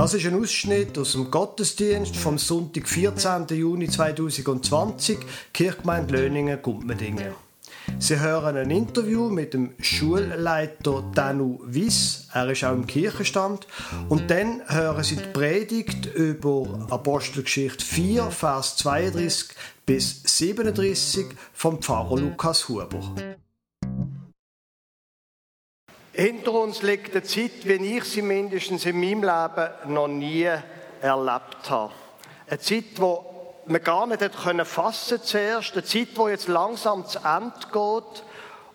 Das ist ein Ausschnitt aus dem Gottesdienst vom Sonntag, 14. Juni 2020, Kirchgemeinde Löhningen-Guntmadingen. Sie hören ein Interview mit dem Schulleiter Danu Wyss, er ist auch im Kirchenstand, und dann hören Sie die Predigt über Apostelgeschichte 4, Vers 32 bis 37 vom Pfarrer Lukas Huber. Hinter uns liegt eine Zeit, wie ich sie mindestens in meinem Leben noch nie erlebt habe. Eine Zeit, die man gar nicht hätte fassen zuerst, eine Zeit, die jetzt langsam zu Ende geht.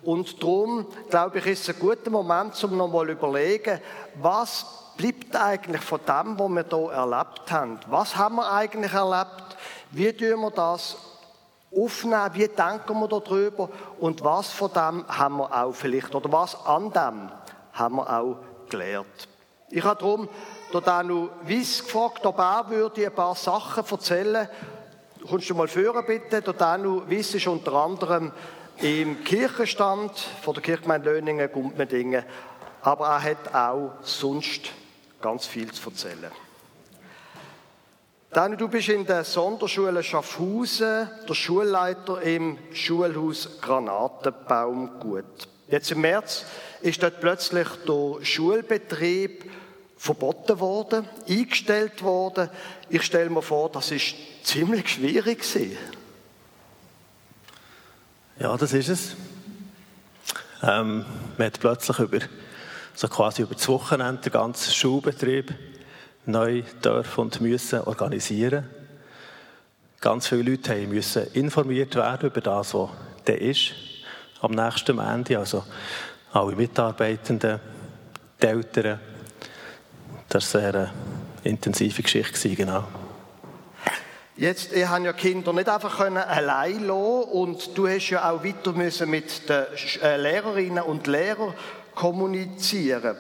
Und darum, glaube ich, ist es ein guter Moment, um noch mal zu überlegen, was bleibt eigentlich von dem, was wir hier erlebt haben? Was haben wir eigentlich erlebt? Wie tun wir das aufnehmen, wie denken wir darüber und was von dem haben wir auch vielleicht, oder was an dem haben wir auch gelernt. Ich habe darum Danu Wyss gefragt, ob er würde ein paar Sachen erzählen würde. Kommst du mal führen, bitte? Danu Wyss ist unter anderem im Kirchenstand von der Kirchgemeinde Löhningen-Guntmadingen, aber er hat auch sonst ganz viel zu erzählen. Danu, du bist in der Sonderschule Schaffhausen, der Schulleiter im Schulhaus Granatenbaumgut. Jetzt im März ist dort plötzlich der Schulbetrieb verboten worden, eingestellt worden. Ich stelle mir vor, das ist ziemlich schwierig gewesen. Ja, das ist es. Man hat plötzlich über das Wochenende den ganzen Schulbetrieb neu dürfen und müssen organisieren. Ganz viele Leute müssen informiert werden über das, was der ist. Am nächsten Ende, also alle Mitarbeitenden, die Eltern. Das war eine intensive Geschichte, genau. Jetzt, ihr habt ja Kinder nicht einfach allein lassen und du hast ja auch weiter müssen mit den Lehrerinnen und Lehrern kommunizieren.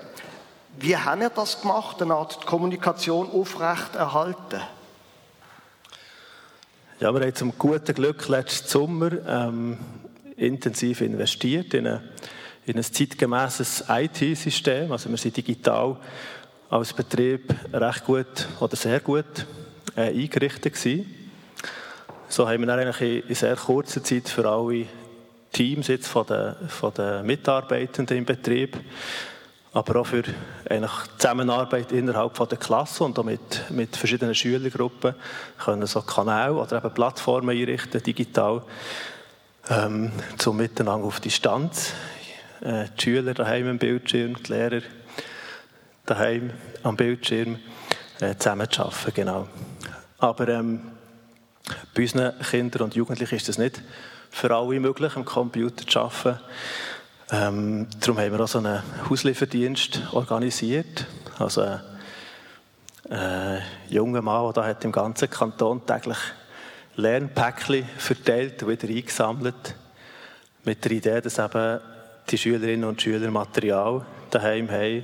Wie haben wir das gemacht, eine Art die Kommunikation aufrechterhalten? Ja, wir haben zum guten Glück letzten Sommer intensiv investiert in ein zeitgemäßes IT-System. Also wir sind digital als Betrieb recht gut oder sehr gut eingerichtet gewesen. So haben wir dann eigentlich in sehr kurzer Zeit für alle Teams jetzt von den Mitarbeitenden im Betrieb, aber auch für eigentlich Zusammenarbeit innerhalb von der Klasse und auch mit verschiedenen Schülergruppen können so Kanäle oder eben Plattformen einrichten, digital, zum Miteinander auf Distanz. Die Schüler daheim am Bildschirm, die Lehrer daheim am Bildschirm zusammen zu arbeiten, genau. Aber bei unseren Kindern und Jugendlichen ist das nicht für alle möglich, am Computer zu arbeiten. Darum haben wir auch so einen Hauslieferdienst organisiert. Also ein junger Mann, der hat im ganzen Kanton täglich Lernpäckchen verteilt und wieder eingesammelt. Mit der Idee, dass eben die Schülerinnen und Schüler Material daheim haben.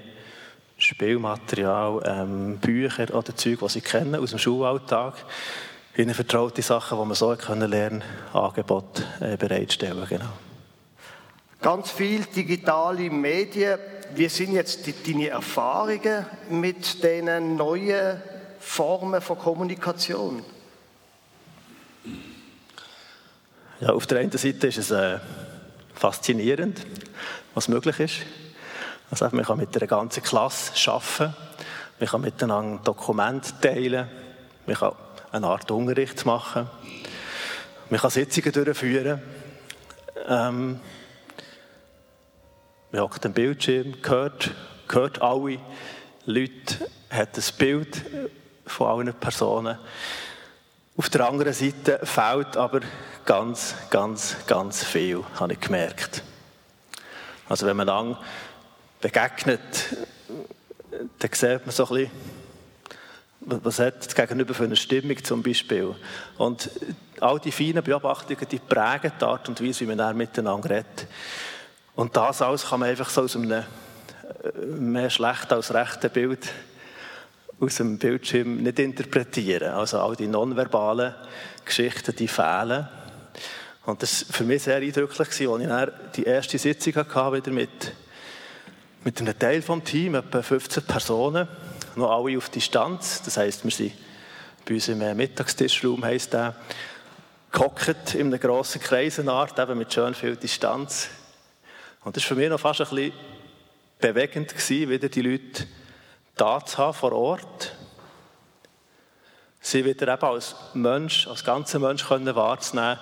Spielmaterial, Bücher oder Zeug, die sie kennen aus dem Schulalltag. Ihnen vertraute Sachen, die man so lernen kann, Angebot bereitstellen, genau. Ganz viele digitale Medien. Wie sind jetzt deine Erfahrungen mit diesen neuen Formen von Kommunikation? Ja, auf der einen Seite ist es faszinierend, was möglich ist. Also, man kann mit der ganzen Klasse arbeiten, man kann miteinander Dokumente teilen, man kann eine Art Unterricht machen, man kann Sitzungen durchführen. Man hockt den Bildschirm, hört alle Leute, hat ein Bild von allen Personen. Auf der anderen Seite fehlt aber ganz viel, habe ich gemerkt. Also wenn man lang begegnet, dann sieht man so ein bisschen, was hat das Gegenüber für eine Stimmung zum Beispiel. Und all die feinen Beobachtungen, die prägen die Art und Weise, wie man dann miteinander redet. Und das alles kann man einfach so aus einem mehr schlecht als rechten Bild aus dem Bildschirm nicht interpretieren. Also all die nonverbalen Geschichten, die fehlen. Und das war für mich sehr eindrücklich, als ich dann die erste Sitzung hatte, wieder mit einem Teil vom Team, etwa 15 Personen, noch alle auf Distanz. Das heisst, wir sind bei uns im Mittagstischraum, heisst der, gehockt in einem grossen Kreisenart, eben mit schön viel Distanz. Und das war für mich noch fast ein bisschen bewegend, wieder die Leute da zu haben vor Ort. Sie wieder eben als Mensch, als ganzer Mensch können wahrzunehmen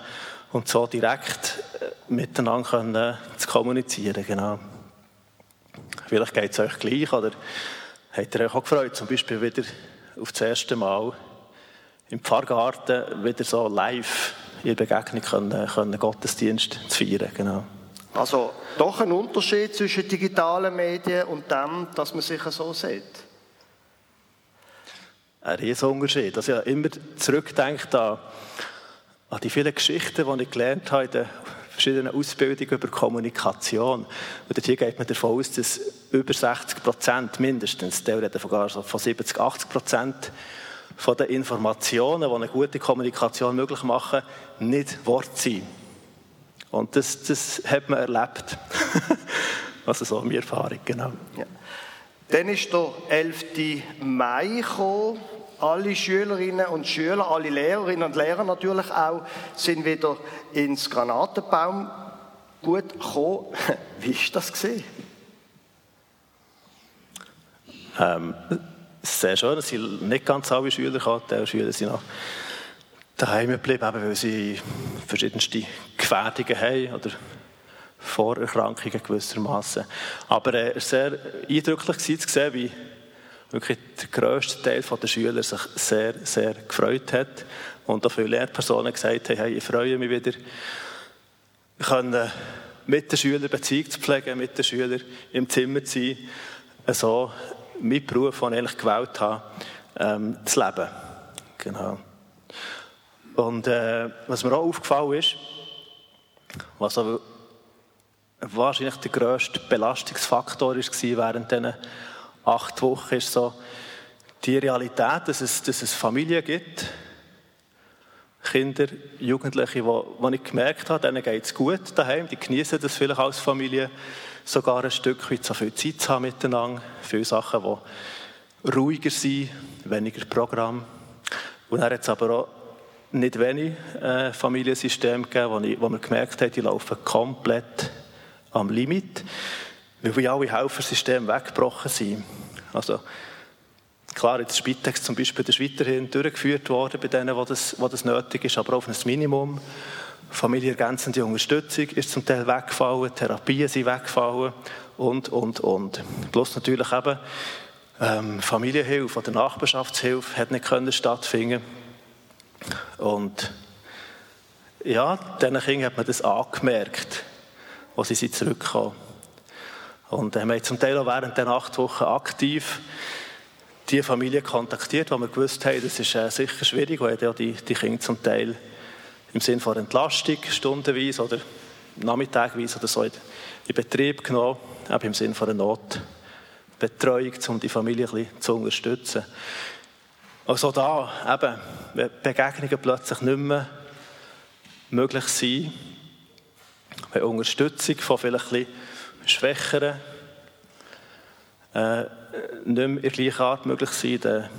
und so direkt miteinander können zu kommunizieren. Genau. Vielleicht geht es euch gleich oder habt ihr euch auch gefreut, zum Beispiel wieder auf das erste Mal im Pfarrgarten wieder so live in der Begegnung können Gottesdienst zu feiern. Genau. Also doch ein Unterschied zwischen digitalen Medien und dem, dass man sich so sieht. Ein Riesenunterschied. Also ich habe immer zurückgedacht an die vielen Geschichten, die ich gelernt habe in den verschiedenen Ausbildungen über Kommunikation. Und hier geht man davon aus, dass über 60% mindestens, die reden sogar von 70-80% von den Informationen, die eine gute Kommunikation möglich machen, nicht Wort sind. Und das hat man erlebt. Also so meine Erfahrung, genau. Ja. Dann ist der 11. Mai gekommen. Alle Schülerinnen und Schüler, alle Lehrerinnen und Lehrer natürlich auch, sind wieder ins Granatenbaumgut gekommen. Wie war das? Sehr schön. Es sind nicht ganz alle Schüler gekommen. Die Schüler sind noch daheim geblieben, weil sie verschiedenste Gefährdungen haben oder Vorerkrankungen gewissermassen. Aber sehr eindrücklich war es zu sehen, wie wirklich der grösste Teil der Schüler sich sehr, sehr gefreut hat. Und auch viele Lehrpersonen gesagt haben, hey, ich freue mich wieder, können mit den Schülern Beziehung zu pflegen, mit den Schülern im Zimmer zu sein, so meinen Beruf, den ich eigentlich gewählt habe, zu leben. Genau. Und was mir auch aufgefallen ist, was aber wahrscheinlich der grösste Belastungsfaktor war während diesen 8 Wochen, ist so die Realität, dass es Familien gibt, Kinder, Jugendliche, die ich gemerkt habe, denen geht es gut daheim, die genießen das vielleicht als Familie, sogar ein Stück weit so viel Zeit zu haben miteinander, viele Sachen, die ruhiger sind, weniger Programm. Und dann hat es aber auch nicht wenig Familiensysteme gegeben, wo man gemerkt hat, die laufen komplett am Limit, weil wir alle Helfersysteme weggebrochen sind. Also, klar, jetzt Spitex zum Beispiel, das ist weiterhin durchgeführt worden bei denen, wo das nötig ist, aber auf ein Minimum. Familienergänzende Unterstützung ist zum Teil weggefallen, Therapien sind weggefallen und. Plus natürlich eben Familienhilfe oder Nachbarschaftshilfe hat nicht können stattfinden. Und ja, diesen Kindern hat man das angemerkt, als sie zurückkamen. Und wir haben zum Teil auch während den 8 Wochen aktiv die Familie kontaktiert, wo wir gewusst haben, das ist sicher schwierig, weil ja die Kinder zum Teil im Sinne von Entlastung stundenweise oder nachmittagsweise oder so in Betrieb genommen, aber im Sinne von einer Notbetreuung, um die Familie ein bisschen zu unterstützen. Also da eben, wenn Begegnungen plötzlich nicht mehr möglich sind, bei Unterstützung von vielleicht etwas Schwächeren nicht mehr in der gleichen Art möglich sein, dann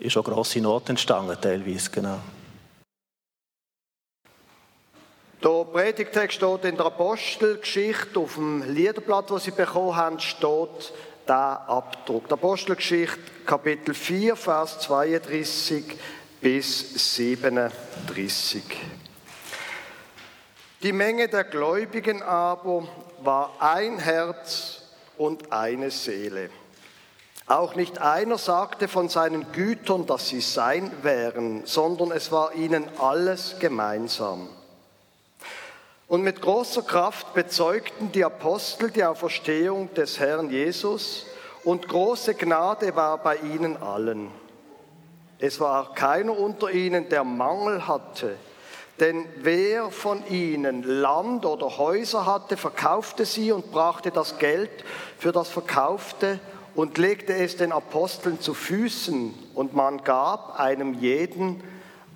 ist auch grosse Not entstanden, teilweise, genau. Der Predigtext steht in der Apostelgeschichte, auf dem Liederblatt, das Sie bekommen haben, steht der Abdruck. Die Apostelgeschichte, Kapitel 4, Vers 32 bis 37. Die Menge der Gläubigen aber war ein Herz und eine Seele. Auch nicht einer sagte von seinen Gütern, dass sie sein wären, sondern es war ihnen alles gemeinsam. Und mit großer Kraft bezeugten die Apostel die Auferstehung des Herrn Jesus, und große Gnade war bei ihnen allen. Es war keiner unter ihnen, der Mangel hatte. Denn wer von ihnen Land oder Häuser hatte, verkaufte sie und brachte das Geld für das Verkaufte und legte es den Aposteln zu Füßen, und man gab einem jeden,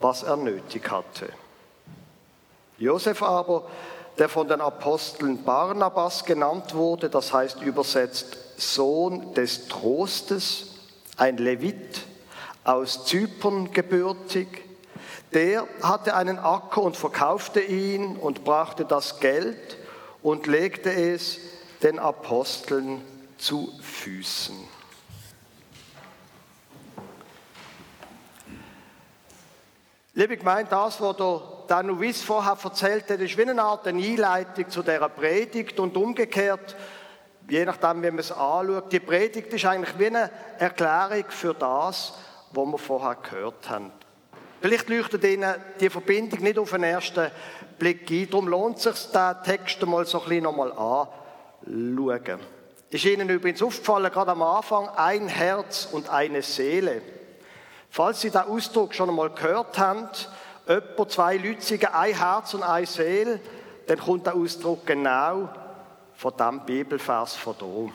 was er nötig hatte. Josef aber, der von den Aposteln Barnabas genannt wurde, das heißt übersetzt Sohn des Trostes, ein Levit, aus Zypern gebürtig. Der hatte einen Acker und verkaufte ihn und brachte das Geld und legte es den Aposteln zu Füßen. Liebe Gemeinde, das, was der Danu Wyss vorher erzählt hat, ist wie eine Art eine Einleitung zu dieser Predigt und umgekehrt, je nachdem, wie man es anschaut. Die Predigt ist eigentlich wie eine Erklärung für das, was wir vorher gehört haben. Vielleicht leuchtet Ihnen die Verbindung nicht auf den ersten Blick ein, darum lohnt es sich, den Text mal so ein bisschen nochmal anzuschauen. Ist Ihnen übrigens aufgefallen, gerade am Anfang, ein Herz und eine Seele. Falls Sie diesen Ausdruck schon einmal gehört haben, etwa zwei Leute sagen, ein Herz und eine Seele, dann kommt der Ausdruck genau von diesem Bibelvers von hier.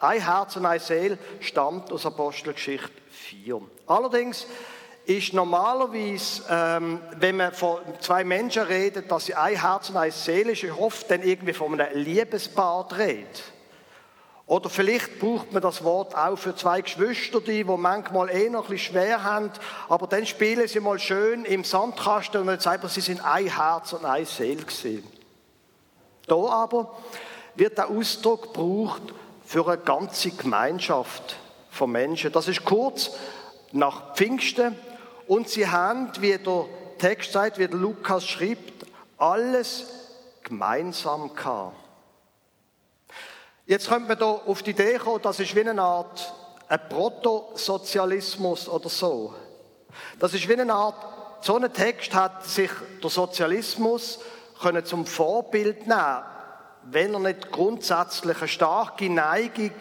Ein Herz und eine Seele stammt aus Apostelgeschichte 4. Allerdings ist normalerweise, wenn man von zwei Menschen redet, dass sie ein Herz und eine Seele ist, oft dann irgendwie von einem Liebespaar redet. Oder vielleicht braucht man das Wort auch für zwei Geschwister, die manchmal noch ein bisschen schwer haben, aber dann spielen sie mal schön im Sandkasten und dann sagen sie, sie sind ein Herz und eine Seele gewesen. Hier aber wird der Ausdruck gebraucht für eine ganze Gemeinschaft von Menschen. Das ist kurz nach Pfingsten und sie haben, wie der Text sagt, wie der Lukas schreibt, alles gemeinsam gehabt. Jetzt könnte man hier auf die Idee kommen, das ist wie eine Art ein Protosozialismus oder so. Das ist wie eine Art, so ein Text hat sich der Sozialismus können zum Vorbild nehmen, wenn er nicht grundsätzlich eine starke Neigung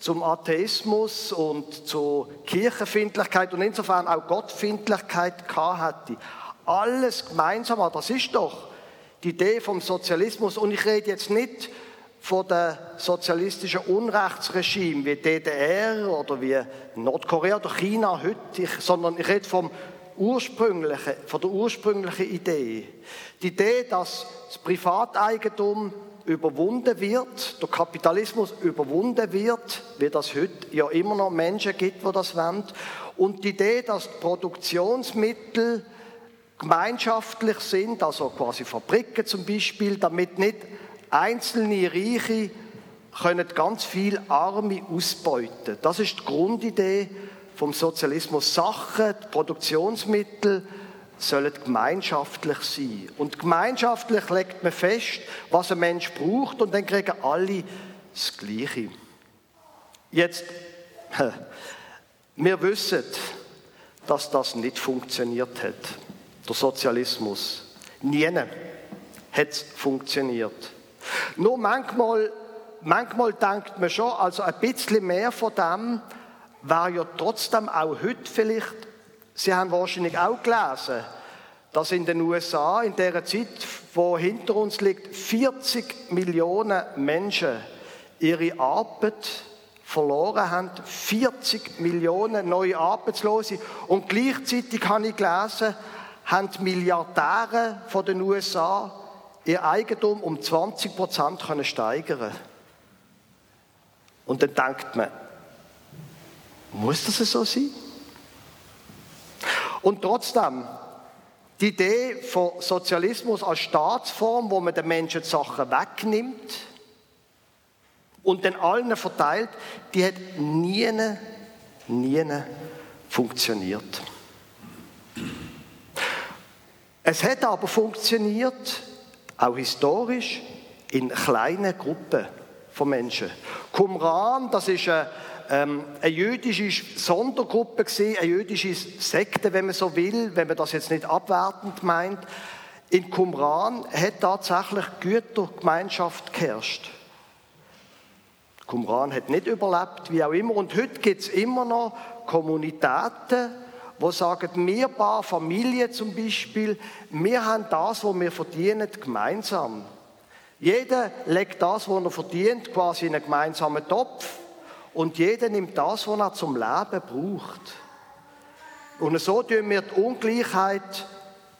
zum Atheismus und zur Kirchenfindlichkeit und insofern auch Gottfindlichkeit gehabt hätte. Alles gemeinsam, das ist doch die Idee vom Sozialismus und ich rede jetzt nicht von dem sozialistischen Unrechtsregime wie DDR oder wie Nordkorea oder China heute, sondern ich rede von der ursprünglichen Idee. Die Idee, dass das Privateigentum überwunden wird, der Kapitalismus überwunden wird, wie das heute ja immer noch Menschen gibt, die das wollen. Und die Idee, dass die Produktionsmittel gemeinschaftlich sind, also quasi Fabriken zum Beispiel, damit nicht einzelne Reiche können ganz viel Arme ausbeuten. Das ist die Grundidee vom Sozialismus. Sachen, Produktionsmittel sollen gemeinschaftlich sein. Und gemeinschaftlich legt man fest, was ein Mensch braucht und dann kriegen alle das Gleiche. Jetzt, wir wissen, dass das nicht funktioniert hat. Der Sozialismus. Nie hat es funktioniert. Nur manchmal denkt man schon, also ein bisschen mehr von dem wäre ja trotzdem auch heute vielleicht, Sie haben wahrscheinlich auch gelesen, dass in den USA in der Zeit, die hinter uns liegt, 40 Millionen Menschen ihre Arbeit verloren haben, 40 Millionen neue Arbeitslose und gleichzeitig habe ich gelesen, haben die Milliardäre von den USA ihr Eigentum um 20% können steigern. Und dann denkt man, muss das so sein? Und trotzdem, die Idee von Sozialismus als Staatsform, wo man den Menschen die Sachen wegnimmt und dann allen verteilt, die hat nie funktioniert. Es hat aber funktioniert, auch historisch, in kleinen Gruppen von Menschen. Qumran, das ist eine jüdische Sondergruppe, eine jüdische Sekte, wenn man so will, wenn man das jetzt nicht abwertend meint. In Qumran hat tatsächlich Gütergemeinschaft geherrscht. Qumran hat nicht überlebt, wie auch immer. Und heute gibt es immer noch Kommunitäten, die sagen, wir paar Familien zum Beispiel, wir haben das, was wir verdienen, gemeinsam. Jeder legt das, was er verdient, quasi in einen gemeinsamen Topf und jeder nimmt das, was er zum Leben braucht. Und so tun wir die Ungleichheit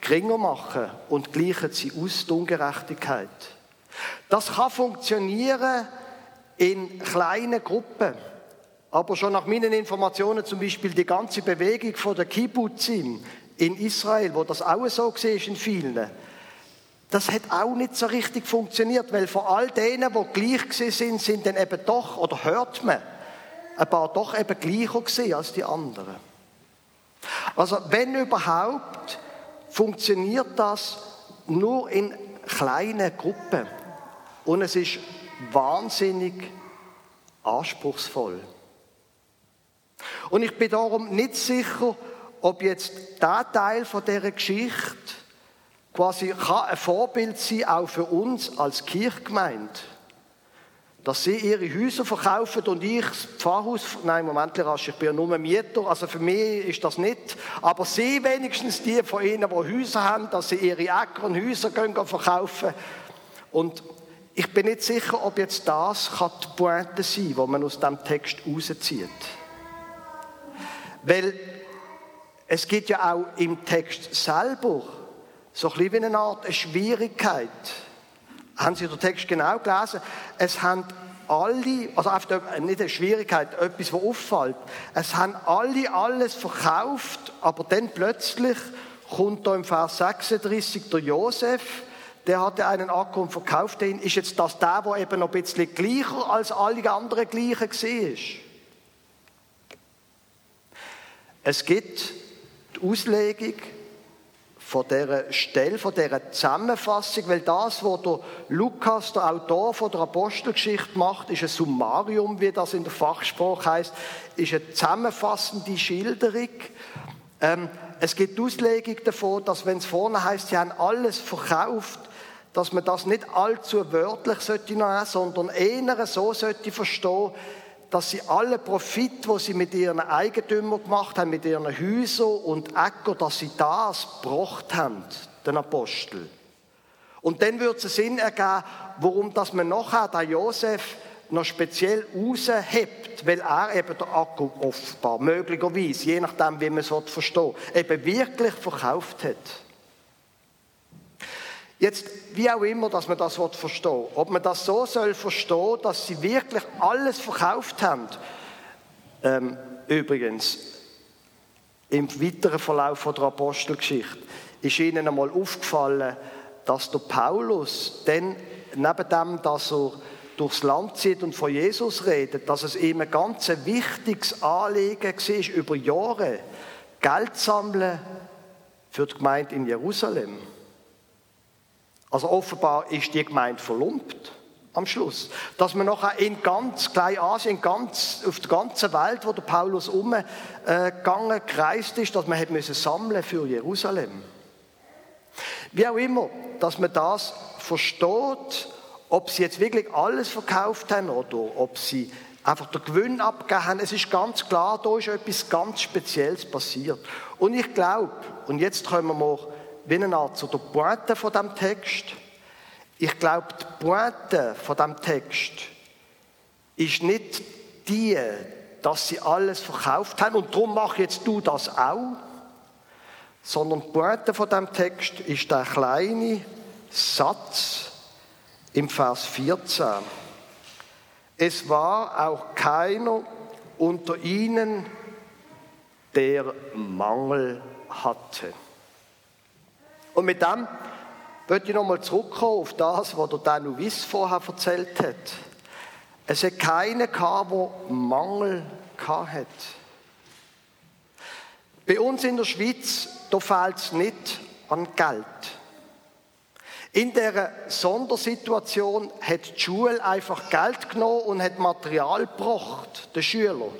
geringer machen und gleichen sie aus, die Ungerechtigkeit. Das kann funktionieren in kleinen Gruppen. Aber schon nach meinen Informationen zum Beispiel die ganze Bewegung von der Kibbutzim in Israel, wo das auch so war in vielen, das hat auch nicht so richtig funktioniert, weil von all denen, die gleich waren, sind dann eben doch, oder hört man, ein paar doch eben gleicher als die anderen. Also wenn überhaupt, funktioniert das nur in kleinen Gruppen. Und es ist wahnsinnig anspruchsvoll. Und ich bin darum nicht sicher, ob jetzt dieser Teil von dieser Geschichte quasi ein Vorbild sein kann, auch für uns als Kirchgemeinde. Dass sie ihre Häuser verkaufen und ich das Pfarrhaus... Nein, Moment, ich bin ja nur Mieter, also für mich ist das nicht. Aber sie wenigstens, die von ihnen, die Häuser haben, dass sie ihre Äcker und Häuser verkaufen. Und ich bin nicht sicher, ob jetzt das die Pointe sein kann, die man aus diesem Text rauszieht. Weil es gibt ja auch im Text selber so ein bisschen wie eine Art eine Schwierigkeit. Haben Sie den Text genau gelesen? Es haben alle, also nicht eine Schwierigkeit, etwas, was auffällt. Es haben alle alles verkauft, aber dann plötzlich kommt da im Vers 36 der Josef, der hatte einen Acker und verkaufte ihn. Ist jetzt das der eben noch ein bisschen gleicher als alle anderen gleichen war? Es gibt die Auslegung von dieser Stelle, von dieser Zusammenfassung, weil das, was der Lukas, der Autor von der Apostelgeschichte, macht, ist ein Summarium, wie das in der Fachsprache heisst, ist eine zusammenfassende Schilderung. Es gibt die Auslegung davon, dass, wenn es vorne heisst, sie haben alles verkauft, dass man das nicht allzu wörtlich nehmen sollte, sondern eher so sollte verstehen, dass sie alle Profit, den sie mit ihren Eigentümern gemacht haben, mit ihren Häusern und Äckern, dass sie das gebracht haben, den Apostel. Und dann würde es Sinn ergeben, warum dass man nachher den Josef noch speziell raushebt, weil er eben den Acker offenbar, möglicherweise, je nachdem, wie man es verstehen will, eben wirklich verkauft hat. Jetzt, wie auch immer, dass man das verstehen will. Ob man das so verstehen soll, dass sie wirklich alles verkauft haben. Übrigens, im weiteren Verlauf der Apostelgeschichte ist ihnen einmal aufgefallen, dass der Paulus dann, neben dem, dass er durchs Land zieht und von Jesus redet, dass es ihm ein ganz wichtiges Anliegen war, über Jahre Geld zu sammeln für die Gemeinde in Jerusalem. Also offenbar ist die Gemeinde verlumpt am Schluss. Dass man nachher in ganz Kleinasien, auf der ganzen Welt, wo der Paulus umgegangen, gereist ist, dass man hat müssen sammeln für Jerusalem. Wie auch immer, dass man das versteht, ob sie jetzt wirklich alles verkauft haben oder ob sie einfach den Gewinn abgegeben haben. Es ist ganz klar, da ist etwas ganz Spezielles passiert. Und ich glaube, und jetzt kommen wir mal wie eine Art zu der Pointe von diesem Text. Ich glaube, die Pointe von diesem Text ist nicht die, dass sie alles verkauft haben und darum mach jetzt du das auch, sondern die Pointe von diesem Text ist der kleine Satz im Vers 14. Es war auch keiner unter ihnen, der Mangel hatte. Und mit dem möchte ich nochmal zurückkommen auf das, was der Danu Wyss vorher erzählt hat. Es hat keinen gehabt, der Mangel hatte. Bei uns in der Schweiz, da fehlt es nicht an Geld. In dieser Sondersituation hat die Schule einfach Geld genommen und hat Material gebracht, den Schülern,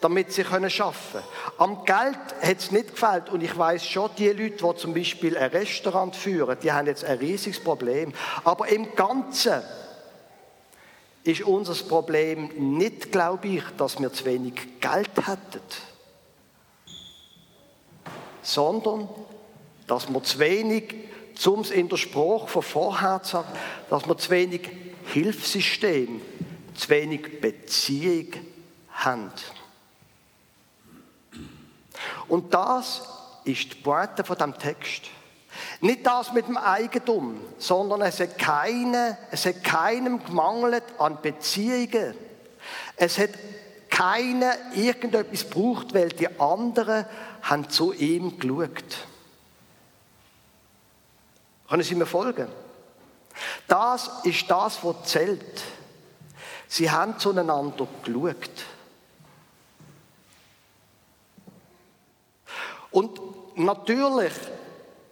damit sie arbeiten können. Am Geld hat es nicht gefällt. Und ich weiss schon, die Leute, die zum Beispiel ein Restaurant führen, die haben jetzt ein riesiges Problem. Aber im Ganzen ist unser Problem nicht, glaube ich, dass wir zu wenig Geld hätten, sondern dass wir zu wenig, um es in der Sprache von vorher zu sagen, dass wir zu wenig Hilfssystem, zu wenig Beziehung haben. Und das ist die Pointe von diesem Text. Nicht das mit dem Eigentum, sondern es hat keinem gemangelt an Beziehungen. Es hat keiner irgendetwas gebraucht, weil die anderen haben zu ihm geschaut. Können Sie mir folgen? Das ist das, was zählt. Sie haben zueinander geschaut. Und natürlich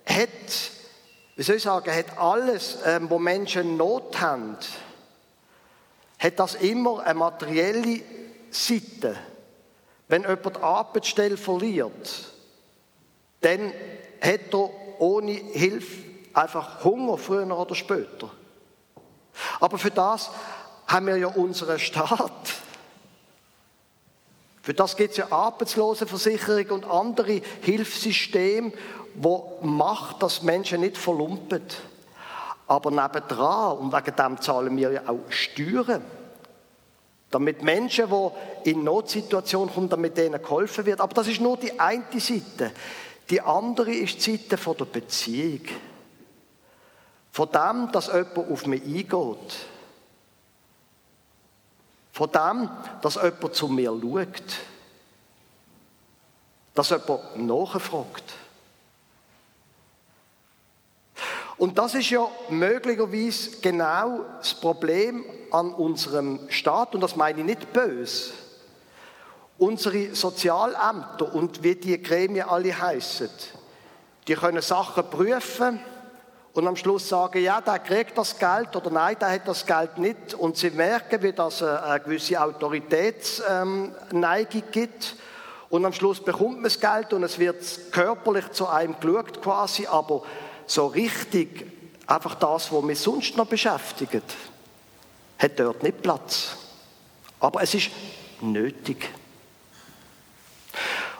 hat alles, wo Menschen Not haben, hat das immer eine materielle Seite. Wenn jemand die Arbeitsstelle verliert, dann hat er ohne Hilfe einfach Hunger, früher oder später. Aber für das haben wir ja unseren Staat. Für das gibt es ja Arbeitslosenversicherung und andere Hilfssysteme, wo macht, dass Menschen nicht verlumpen. Aber nebendran, und wegen dem zahlen wir ja auch Steuern, damit Menschen, die in Notsituationen kommen, damit denen geholfen wird. Aber das ist nur die eine Seite. Die andere ist die Seite von der Beziehung. Von dem, dass jemand auf mich eingeht. Von dem, dass jemand zu mir schaut. Dass jemand nachfragt. Und das ist ja möglicherweise genau das Problem an unserem Staat. Und das meine ich nicht böse. Unsere Sozialämter und wie die Gremien alle heissen, die können Sachen prüfen. Und am Schluss sagen, ja, der kriegt das Geld oder nein, der hat das Geld nicht. Und sie merken, wie das eine gewisse Autoritätsneigung gibt. Und am Schluss bekommt man das Geld und es wird körperlich zu einem geschaut quasi, aber so richtig, einfach das, was mich sonst noch beschäftigt, hat dort nicht Platz. Aber es ist nötig.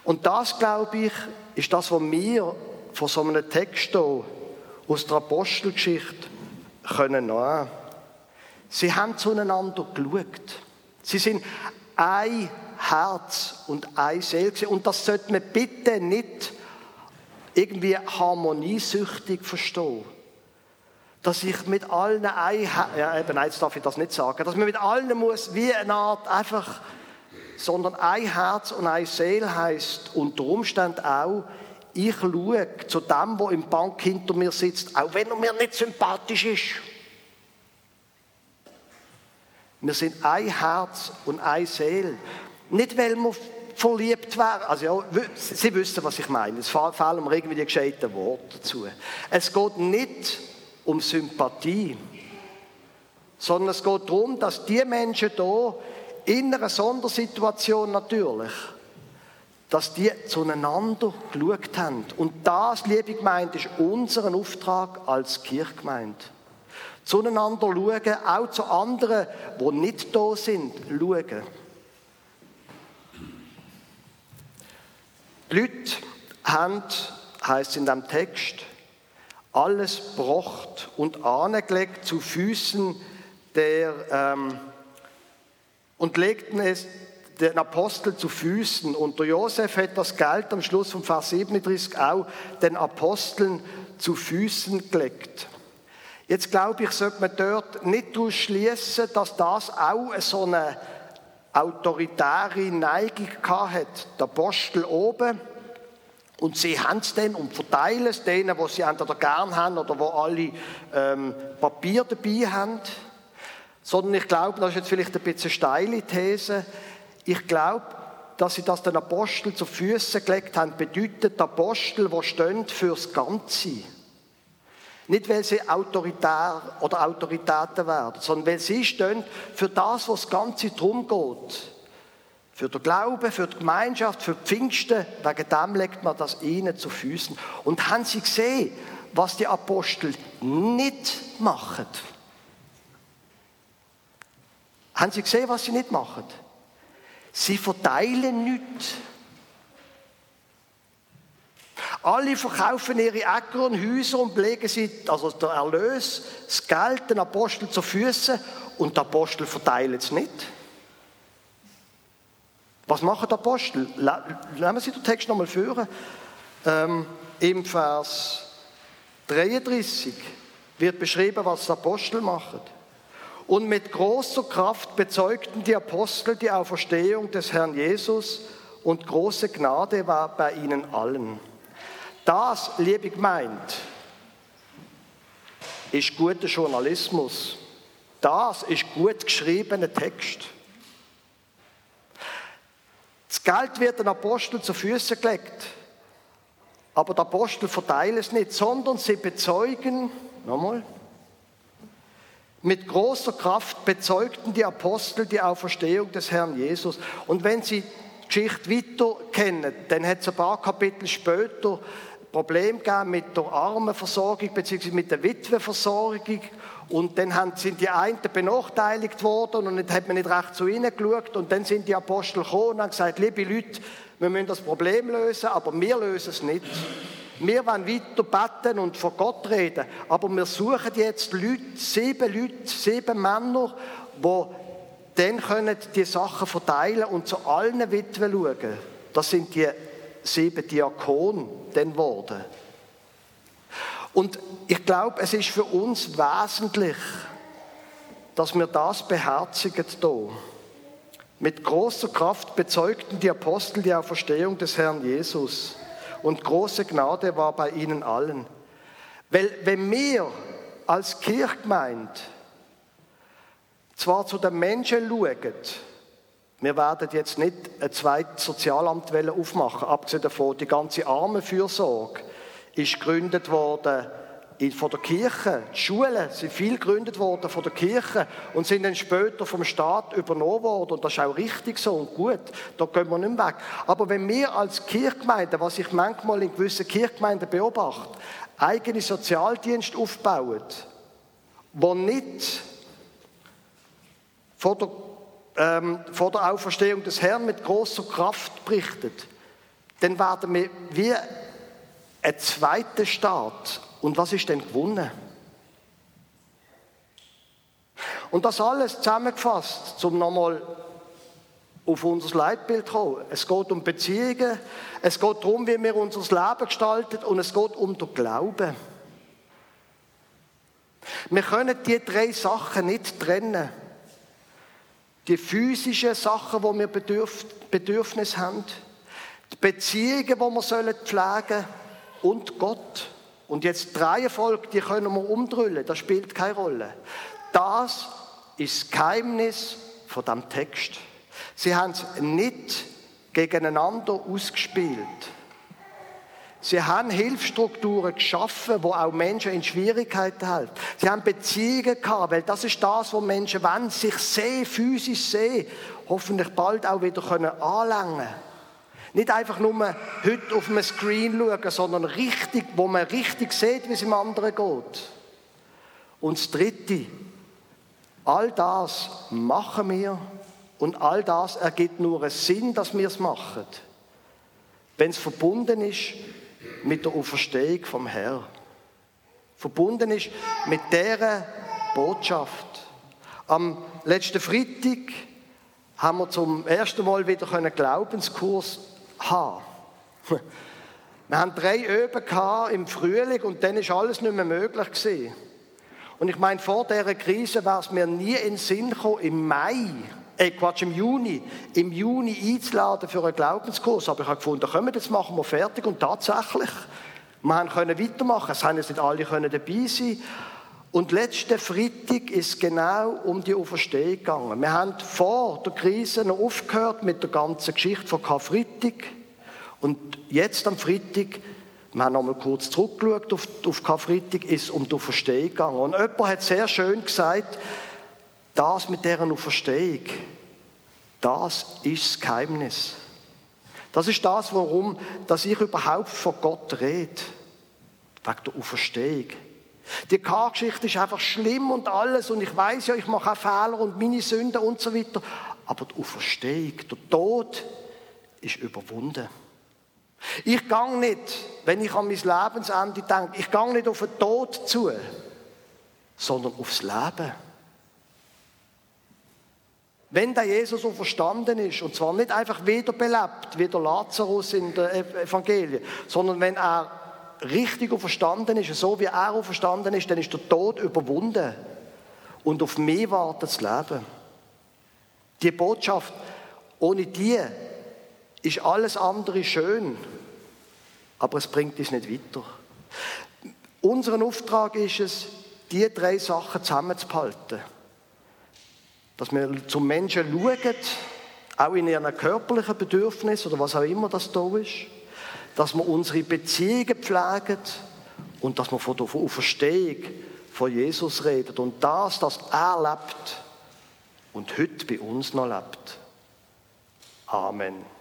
Und das, glaube ich, ist das, was wir von so einem Text hier aus der Apostelgeschichte können noch. Sie haben zueinander geschaut. Sie sind ein Herz und eine Seele gewesen. Und das sollte man bitte nicht irgendwie harmoniesüchtig verstehen. Dass ich mit allen jetzt darf ich das nicht sagen. Dass man mit allen muss, wie eine Art einfach, sondern ein Herz und eine Seele heisst unter Umständen auch, ich schaue zu dem, der im Bank hinter mir sitzt, auch wenn er mir nicht sympathisch ist. Wir sind ein Herz und eine Seele. Nicht, weil wir verliebt wären. Also ja, Sie wissen, was ich meine. Es fehlen mir irgendwie die gescheiten Worte dazu. Es geht nicht um Sympathie, sondern es geht darum, dass die Menschen hier in einer Sondersituation natürlich, dass die zueinander geschaut haben. Und das, liebe Gemeinde, ist unser Auftrag als Kirchgemeinde. Zueinander schauen, auch zu anderen, die nicht da sind, schauen. Die Leute haben, heisst in diesem Text, alles gebracht und angelegt zu Füßen und legten es den Apostel zu Füßen. Und der Josef hat das Geld am Schluss vom Vers 37 auch den Aposteln zu Füßen gelegt. Jetzt glaube ich, sollte man dort nicht daraus schliessen, dass das auch so eine autoritäre Neigung hatte. Der Apostel oben und sie haben es dann und verteilen es denen, die sie entweder gern haben oder wo alle Papier dabei haben. Sondern ich glaube, das ist jetzt vielleicht ein bisschen steile These, ich glaube, dass sie das den Apostel zu Füßen gelegt haben, bedeutet, der Apostel, der steht für das Ganze. Nicht, weil sie autoritär oder Autoritäten werden, sondern weil sie stehen für das, was das Ganze darum geht. Für den Glauben, für die Gemeinschaft, für die Pfingsten. Wegen dem legt man das ihnen zu Füßen. Und haben sie gesehen, was die Apostel nicht machen? Haben sie gesehen, was sie nicht machen? Sie verteilen nichts. Alle verkaufen ihre Äcker und Häuser und legen sie, also der Erlös, das Geld den Apostel zu Füßen und die Apostel verteilen es nicht. Was machen die Apostel? Nehmen Sie den Text nochmal vor. Im Vers 33 wird beschrieben, was die Apostel machen. Und mit großer Kraft bezeugten die Apostel die Auferstehung des Herrn Jesus und große Gnade war bei ihnen allen. Das, liebe Gemeinde, ist guter Journalismus. Das ist gut geschriebener Text. Das Geld wird den Aposteln zu Füßen gelegt. Aber die Apostel verteilen es nicht, sondern sie bezeugen, nochmal, mit großer Kraft bezeugten die Apostel die Auferstehung des Herrn Jesus. Und wenn sie die Geschichte weiter kennen, dann hat es ein paar Kapitel später Probleme gegeben mit der Armenversorgung bzw. mit der Witwenversorgung. Und dann sind die einen benachteiligt worden und dann hat man nicht recht zu ihnen geschaut. Und dann sind die Apostel gekommen und haben gesagt, liebe Leute, wir müssen das Problem lösen, aber wir lösen es nicht. Wir wollen weiter beten und von Gott reden, aber wir suchen jetzt Leute, 7 Männer, die dann können die Sachen verteilen und zu allen Witwen schauen. Das sind die 7 Diakone dann geworden. Und ich glaube, es ist für uns wesentlich, dass wir das beherzigen hier. Mit großer Kraft bezeugten die Apostel die Auferstehung des Herrn Jesus. Und große Gnade war bei ihnen allen. Weil wenn wir als Kirchgemeinde zwar zu den Menschen schauen, wir werden jetzt nicht ein zweites Sozialamt aufmachen, abgesehen davon, die ganze Armenfürsorge ist gegründet worden von der Kirche. Die Schulen sind viel gegründet worden von der Kirche und sind dann später vom Staat übernommen worden. Und das ist auch richtig so und gut. Da gehen wir nicht weg. Aber wenn wir als Kirchgemeinde, was ich manchmal in gewissen Kirchgemeinden beobachte, eigene Sozialdienste aufbauen, die nicht vor der Auferstehung des Herrn mit großer Kraft berichtet, dann werden wir wie ein zweiter Staat. Und was ist denn gewonnen? Und das alles zusammengefasst, um nochmal auf unser Leitbild zu kommen. Es geht um Beziehungen, es geht darum, wie wir unser Leben gestalten und es geht um den Glauben. Wir können die 3 Sachen nicht trennen. Die physischen Sachen, wo wir Bedürfnis haben, die Beziehungen, die wir pflegen sollen und Gott. Und jetzt 3 Erfolge, die können wir umdrüllen, das spielt keine Rolle. Das ist das Geheimnis von diesem Text. Sie haben es nicht gegeneinander ausgespielt. Sie haben Hilfsstrukturen geschaffen, wo auch Menschen in Schwierigkeiten halten. Sie haben Beziehungen gehabt, weil das ist das, was Menschen wollen, sich sehen, physisch sehen, hoffentlich bald auch wieder anlangen können. Nicht einfach nur heute auf einem Screen schauen, sondern richtig, wo man richtig sieht, wie es im anderen geht. Und das Dritte, all das machen wir und all das ergibt nur einen Sinn, dass wir es machen, wenn es verbunden ist mit der Auferstehung vom Herrn. Verbunden ist mit dieser Botschaft. Am letzten Freitag haben wir zum ersten Mal wieder einen Glaubenskurs haben. Wir hatten 3 Öben im Frühling und dann war alles nicht mehr möglich. Und ich meine, vor dieser Krise wäre es mir nie in den Sinn gekommen, im Juni einzuladen für einen Glaubenskurs. Aber ich habe gefunden, komm, jetzt machen wir fertig. Und tatsächlich, wir konnten weitermachen. Es haben jetzt nicht alle dabei sein. Und letzten Freitag ist es genau um die Auferstehung gegangen. Wir haben vor der Krise noch aufgehört mit der ganzen Geschichte von Karfreitag. Und jetzt am Freitag, wir haben noch mal kurz zurückgeschaut auf Karfreitag, ist es um die Auferstehung gegangen. Und jemand hat sehr schön gesagt, das mit dieser Auferstehung, das ist das Geheimnis. Das ist das, warum dass ich überhaupt von Gott rede. Wegen der Auferstehung. Die K-Geschichte ist einfach schlimm und alles und ich weiß ja, ich mache auch Fehler und meine Sünden und so weiter. Aber die Auferstehung, der Tod ist überwunden. Ich gehe nicht, wenn ich an mein Lebensende denke, ich gehe nicht auf den Tod zu, sondern aufs Leben. Wenn der Jesus auferstanden ist, und zwar nicht einfach wiederbelebt, wie der Lazarus in der Evangelien, sondern wenn er richtig auferstanden ist, so wie er auferstanden ist, dann ist der Tod überwunden. Und auf mich wartet das Leben. Die Botschaft, ohne die ist alles andere schön, aber es bringt uns nicht weiter. Unser Auftrag ist es, diese drei Sachen zusammenzuhalten. Dass wir zum Menschen schauen, auch in ihren körperlichen Bedürfnissen oder was auch immer das da ist. Dass wir unsere Beziehungen pflegen und dass wir von der Auferstehung von Jesus reden. Und dass er lebt und heute bei uns noch lebt. Amen.